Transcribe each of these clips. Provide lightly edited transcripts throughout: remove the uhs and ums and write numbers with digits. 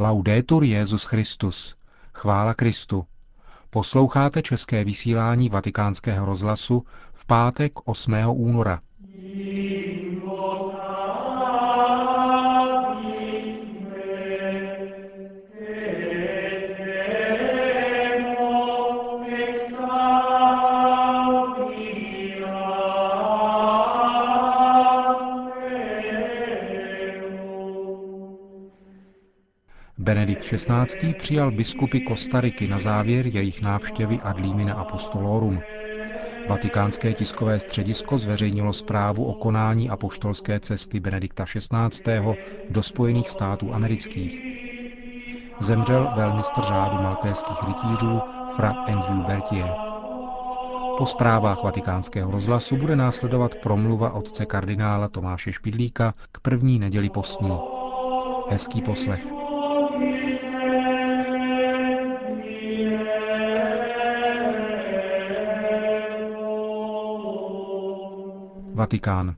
Laudetur Jesus Christus. Chvála Kristu. Posloucháte české vysílání Vatikánského rozhlasu v pátek 8. února. Benedikt XVI. Přijal biskupy Kostariky na závěr jejich návštěvy ad limina apostolorum. Vatikánské tiskové středisko zveřejnilo zprávu o konání apoštolské cesty Benedikta XVI. Do Spojených států amerických. Zemřel velmistr řádu maltéských rytířů Fra Andrew Bertie. Po zprávách Vatikánského rozhlasu bude následovat promluva otce kardinála Tomáše Špidlíka k první neděli postní. Hezký poslech. Vatikán.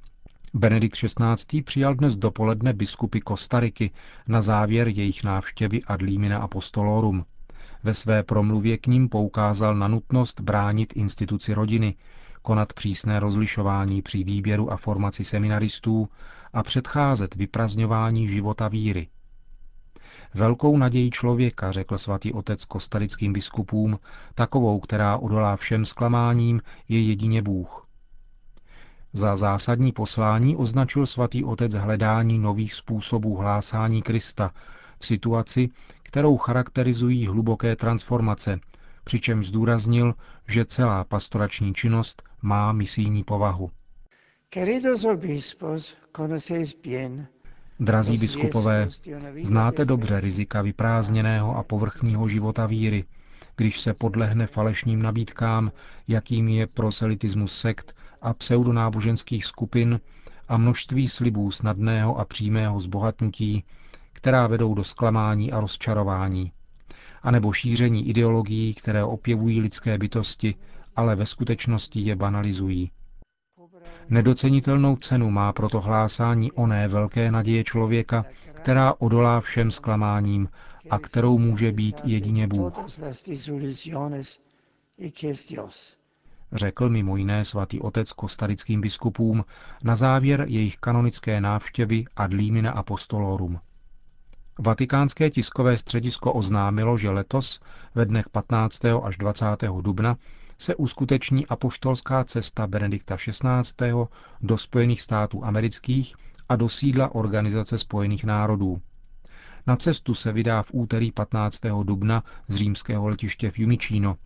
Benedikt XVI. Přijal dnes dopoledne biskupy Kostariky na závěr jejich návštěvy ad limina apostolorum. Ve své promluvě k nim poukázal na nutnost bránit instituci rodiny, konat přísné rozlišování při výběru a formaci seminaristů a předcházet vyprazdňování života víry. Velkou naději člověka, řekl svatý otec kostarickým biskupům, takovou, která odolá všem zklamáním, je jedině Bůh. Za zásadní poslání označil svatý otec hledání nových způsobů hlásání Krista v situaci, kterou charakterizují hluboké transformace, přičemž zdůraznil, že celá pastorační činnost má misijní povahu. Drazí biskupové, znáte dobře rizika vyprázdněného a povrchního života víry, když se podlehne falešným nabídkám, jakým je proselitismus sekt a pseudonáboženských skupin a množství slibů snadného a přímého zbohatnutí, která vedou do zklamání a rozčarování, anebo šíření ideologií, které opěvují lidské bytosti, ale ve skutečnosti je banalizují. Nedocenitelnou cenu má proto hlásání oné velké naděje člověka, která odolá všem zklamáním a kterou může být jedině Bůh. Řekl mimo jiné svatý otec kostarickým biskupům na závěr jejich kanonické návštěvy ad limina apostolorum. Vatikánské tiskové středisko oznámilo, že letos ve dnech 15. až 20. dubna se uskuteční apoštolská cesta Benedikta XVI. Do Spojených států amerických a do sídla Organizace Spojených národů. Na cestu se vydá v úterý 15. dubna z římského letiště Fiumicino.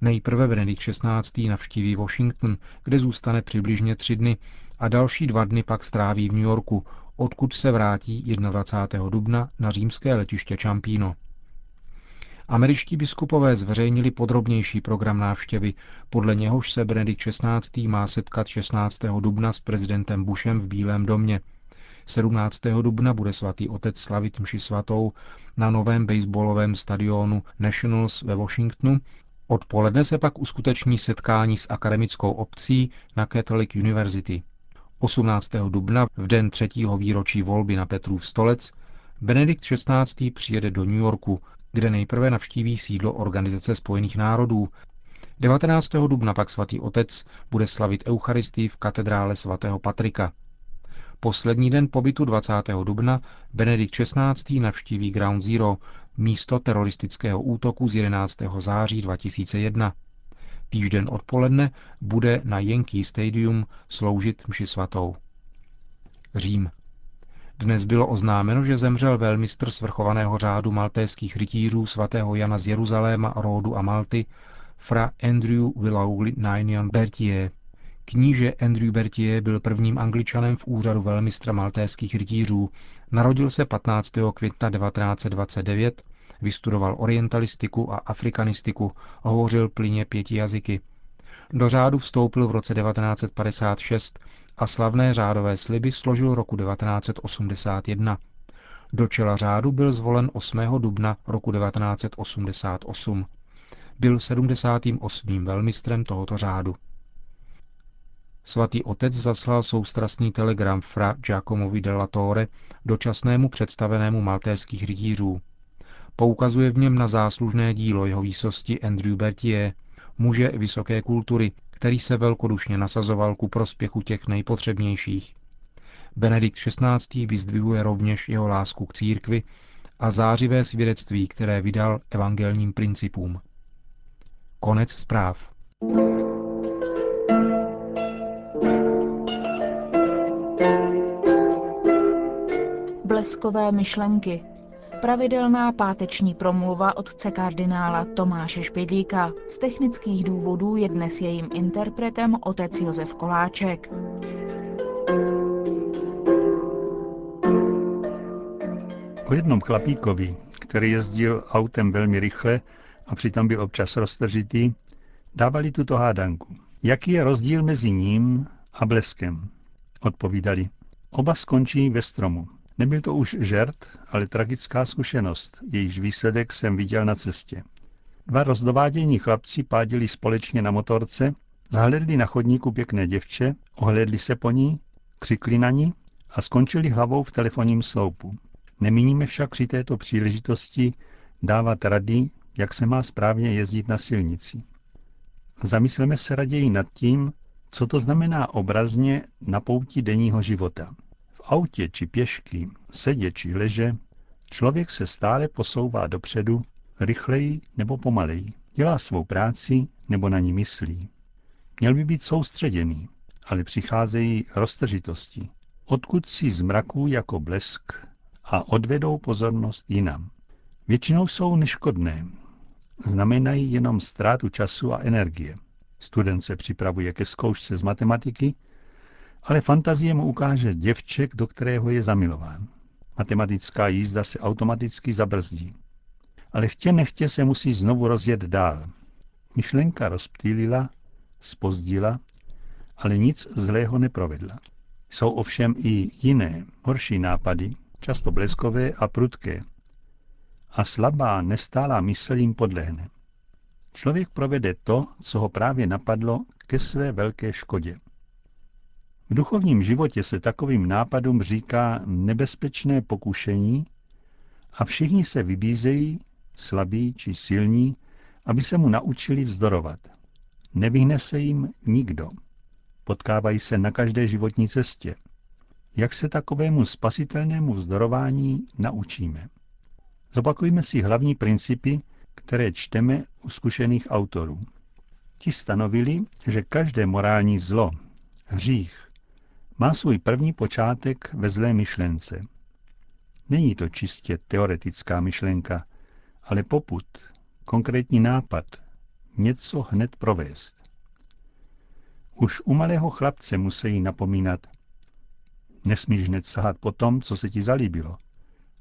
Nejprve Benedikt XVI. Navštíví Washington, kde zůstane přibližně 3 dny a další 2 dny pak stráví v New Yorku, odkud se vrátí 21. dubna na římské letiště Ciampino. Američtí biskupové zveřejnili podrobnější program návštěvy, podle něhož se Benedikt XVI. Má setkat 16. dubna s prezidentem Bushem v Bílém domě. 17. dubna bude svatý otec slavit mši svatou na novém baseballovém stadionu Nationals ve Washingtonu. Odpoledne se pak uskuteční setkání s akademickou obcí na Catholic University. 18. dubna, v den 3. výročí volby na Petrův stolec, Benedikt XVI. Přijede do New Yorku, kde nejprve navštíví sídlo Organizace Spojených národů. 19. dubna pak svatý otec bude slavit eucharistii v katedrále sv. Patrika. Poslední den pobytu 20. dubna Benedikt XVI. Navštíví Ground Zero, místo teroristického útoku z 11. září 2001. Týžden odpoledne bude na Yankee Stadium sloužit mši svatou. Řím. Dnes bylo oznámeno, že zemřel velmistr svrchovaného řádu maltéských rytířů sv. Jana z Jeruzaléma, Ródu a Malty, Fra Andrew Bertie. Kníže Andrew Bertie byl prvním Angličanem v úřadu velmistra maltéských rytířů. Narodil se 15. května 1929, vystudoval orientalistiku a afrikanistiku, hovořil plynně 5 jazyky. Do řádu vstoupil v roce 1956 a slavné řádové sliby složil roku 1981. Do čela řádu byl zvolen 8. dubna roku 1988. Byl 78. velmistrem tohoto řádu. Svatý otec zaslal soustrasný telegram fra Giacomovi de la Torre, dočasnému představenému maltéských rytířů. Poukazuje v něm na záslužné dílo jeho výsosti Andrew Bertie, muže vysoké kultury, který se velkodušně nasazoval ku prospěchu těch nejpotřebnějších. Benedikt XVI. Vyzdvihuje rovněž jeho lásku k církvi a zářivé svědectví, které vydal evangelním principům. Konec zpráv. Bleskové myšlenky. Pravidelná páteční promluva otce kardinála Tomáše Špidlíka. Z technických důvodů je dnes jejím interpretem otec Josef Koláček. O jednom chlapíkovi, který jezdil autem velmi rychle a přitom byl občas roztržitý, dávali tuto hádanku. Jaký je rozdíl mezi ním a bleskem? Odpovídali. Oba skončí ve stromu. Nebyl to už žert, ale tragická zkušenost, jejíž výsledek jsem viděl na cestě. Dva rozdovádění chlapci pádili společně na motorce, zahledli na chodníku pěkné děvče, ohlédli se po ní, křikli na ní a skončili hlavou v telefonním sloupu. Nemíníme však při této příležitosti dávat rady, jak se má správně jezdit na silnici. Zamysleme se raději nad tím, co to znamená obrazně na pouti denního života. V autě či pěšky, sedě či leže, člověk se stále posouvá dopředu, rychleji nebo pomaleji. Dělá svou práci nebo na ní myslí. Měl by být soustředěný, ale přicházejí roztržitosti. Odkud si z mraků jako blesk a odvedou pozornost jinam. Většinou jsou neškodné. Znamenají jenom ztrátu času a energie. Student se připravuje ke zkoušce z matematiky, ale fantazie mu ukáže děvče, do kterého je zamilován. Matematická jízda se automaticky zabrzdí. Ale chtě nechtě se musí znovu rozjet dál. Myšlenka rozptýlila, zpozdila, ale nic zlého neprovedla. Jsou ovšem i jiné, horší nápady, často bleskové a prudké. A slabá, nestálá mysl jim podlehne. Člověk provede to, co ho právě napadlo, ke své velké škodě. V duchovním životě se takovým nápadům říká nebezpečné pokušení a všichni se vybízejí, slabí či silní, aby se mu naučili vzdorovat. Nevyhne se jim nikdo. Potkávají se na každé životní cestě. Jak se takovému spasitelnému vzdorování naučíme? Zopakujme si hlavní principy, které čteme u zkušených autorů. Ti stanovili, že každé morální zlo, hřích, má svůj první počátek ve zlé myšlence. Není to čistě teoretická myšlenka, ale poput, konkrétní nápad, něco hned provést. Už u malého chlapce musí napomínat: nesmíš hned sahat po tom, co se ti zalíbilo.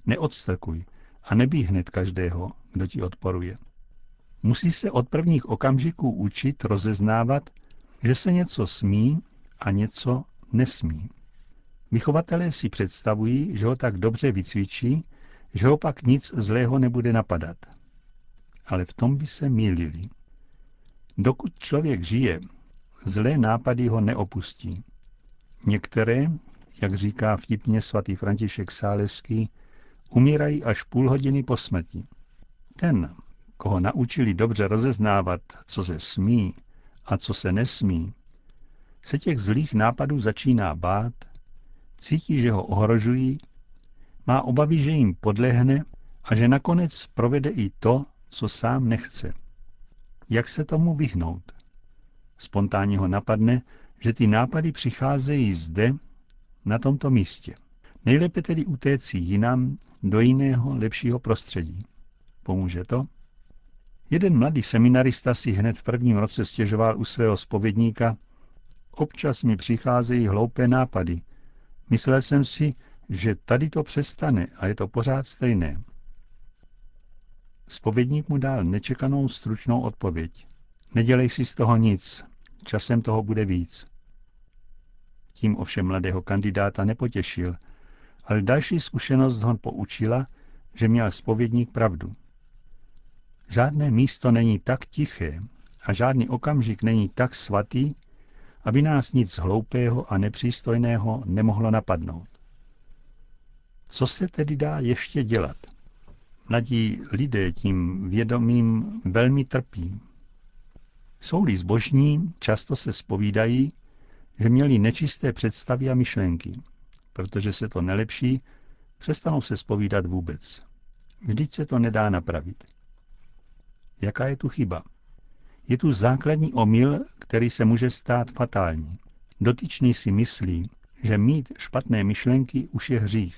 Neodstrkuj a nebij hned každého, kdo ti odporuje. Musí se od prvních okamžiků učit rozeznávat, že se něco smí a něco nesmí. Vychovatelé si představují, že ho tak dobře vycvičí, že ho pak nic zlého nebude napadat. Ale v tom by se mýlili. Dokud člověk žije, zlé nápady ho neopustí. Některé, jak říká vtipně svatý František Sáleský, umírají až půl hodiny po smrti. Ten, koho naučili dobře rozeznávat, co se smí a co se nesmí, se těch zlých nápadů začíná bát, cítí, že ho ohrožují, má obavy, že jim podlehne a že nakonec provede i to, co sám nechce. Jak se tomu vyhnout? Spontánně ho napadne, že ty nápady přicházejí zde, na tomto místě. Nejlépe tedy utéci jinam do jiného, lepšího prostředí. Pomůže to? Jeden mladý seminarista si hned v prvním roce stěžoval u svého zpovědníka: občas mi přicházejí hloupé nápady. Myslel jsem si, že tady to přestane a je to pořád stejné. Zpovědník mu dal nečekanou stručnou odpověď. Nedělej si z toho nic, časem toho bude víc. Tím ovšem mladého kandidáta nepotěšil, ale další zkušenost ho poučila, že měl zpovědník pravdu. Žádné místo není tak tiché a žádný okamžik není tak svatý, aby nás nic hloupého a nepřístojného nemohlo napadnout. Co se tedy dá ještě dělat? Mladí lidé tím vědomím velmi trpí. Jsou-li zbožní, často se zpovídají, že měli nečisté představy a myšlenky. Protože se to nelepší, přestanou se zpovídat vůbec. Vždyť se to nedá napravit. Jaká je tu chyba? Je tu základní omyl, který se může stát fatální. Dotyčný si myslí, že mít špatné myšlenky už je hřích.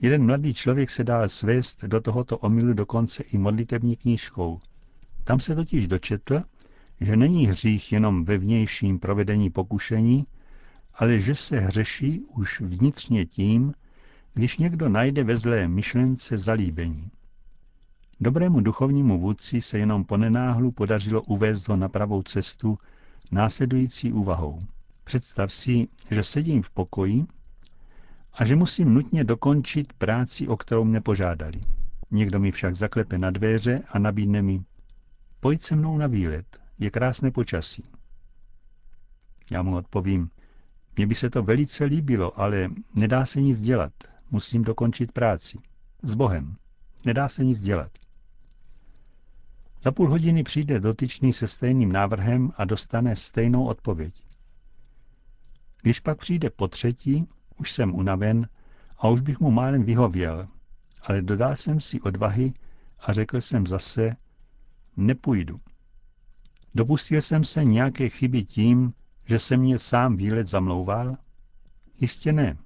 Jeden mladý člověk se dal svést do tohoto omylu dokonce i modlitební knížkou. Tam se totiž dočetl, že není hřích jenom ve vnějším provedení pokušení, ale že se hřeší už vnitřně tím, když někdo najde ve zlé myšlence zalíbení. Dobrému duchovnímu vůdci se jenom ponenáhlu podařilo uvést ho na pravou cestu následující úvahou. Představ si, že sedím v pokoji a že musím nutně dokončit práci, o kterou mě požádali. Někdo mi však zaklepe na dveře a nabídne mi: pojď se mnou na výlet, je krásné počasí. Já mu odpovím: mně by se to velice líbilo, ale nedá se nic dělat, musím dokončit práci. S Bohem, nedá se nic dělat. Za půl hodiny přijde dotyčný se stejným návrhem a dostane stejnou odpověď. Když pak přijde po třetí, už jsem unaven a už bych mu málem vyhověl, ale dodal jsem si odvahy a řekl jsem zase: nepůjdu. Dopustil jsem se nějaké chyby tím, že se mě sám výlet zamlouval? Jistě ne.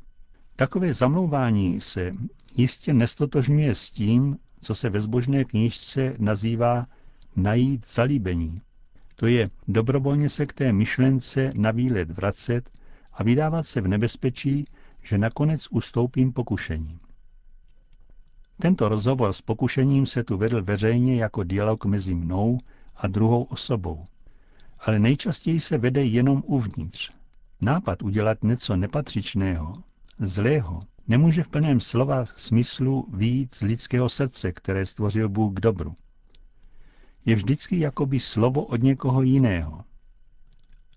Takové zamlouvání se jistě nestotožňuje s tím, co se ve zbožné knížce nazývá najít zalíbení. To je dobrovolně se k té myšlence na výlet vracet a vydávat se v nebezpečí, že nakonec ustoupím pokušení. Tento rozhovor s pokušením se tu vedl veřejně jako dialog mezi mnou a druhou osobou, ale nejčastěji se vede jenom uvnitř. Nápad udělat něco nepatřičného, zlého, nemůže v plném slova smyslu vyjít z lidského srdce, které stvořil Bůh k dobru. Je vždycky jakoby slovo od někoho jiného.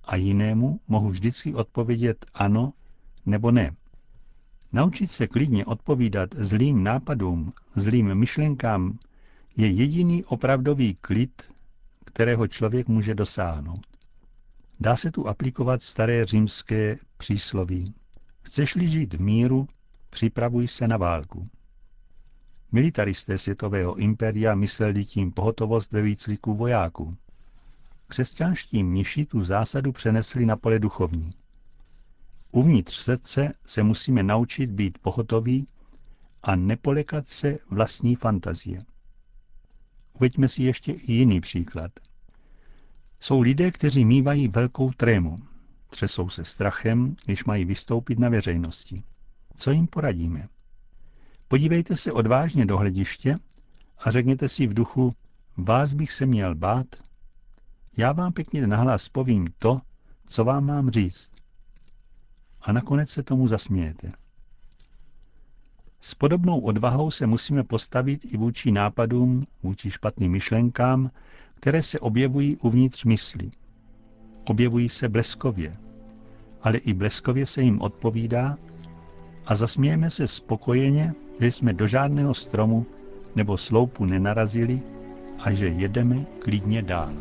A jinému mohu vždycky odpovědět ano nebo ne. Naučit se klidně odpovídat zlým nápadům, zlým myšlenkám je jediný opravdový klid, kterého člověk může dosáhnout. Dá se tu aplikovat staré římské přísloví: chceš-li žít v míru, připravuj se na válku. Militaristé světového impéria mysleli tím pohotovost ve výcviku vojáků. Křesťanští mniši tu zásadu přenesli na pole duchovní. Uvnitř srdce se musíme naučit být pohotoví a nepolekat se vlastní fantazie. Uveďme si ještě i jiný příklad. Jsou lidé, kteří mívají velkou trému. Třesou se strachem, když mají vystoupit na veřejnosti. Co jim poradíme? Podívejte se odvážně do hlediště a řekněte si v duchu: vás bych se měl bát. Já vám pěkně nahlas povím to, co vám mám říct. A nakonec se tomu zasmějete. S podobnou odvahou se musíme postavit i vůči nápadům, vůči špatným myšlenkám, které se objevují uvnitř mysli. Objevují se bleskově, ale i bleskově se jim odpovídá a zasmějeme se spokojeně, že jsme do žádného stromu nebo sloupu nenarazili a že jedeme klidně dál.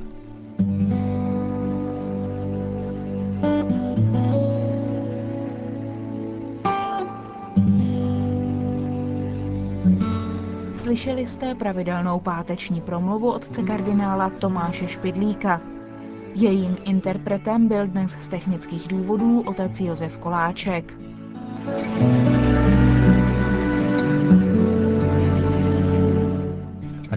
Slyšeli jste pravidelnou páteční promluvu otce kardinála Tomáše Špidlíka. Jejím interpretem byl dnes z technických důvodů otec Josef Koláček. A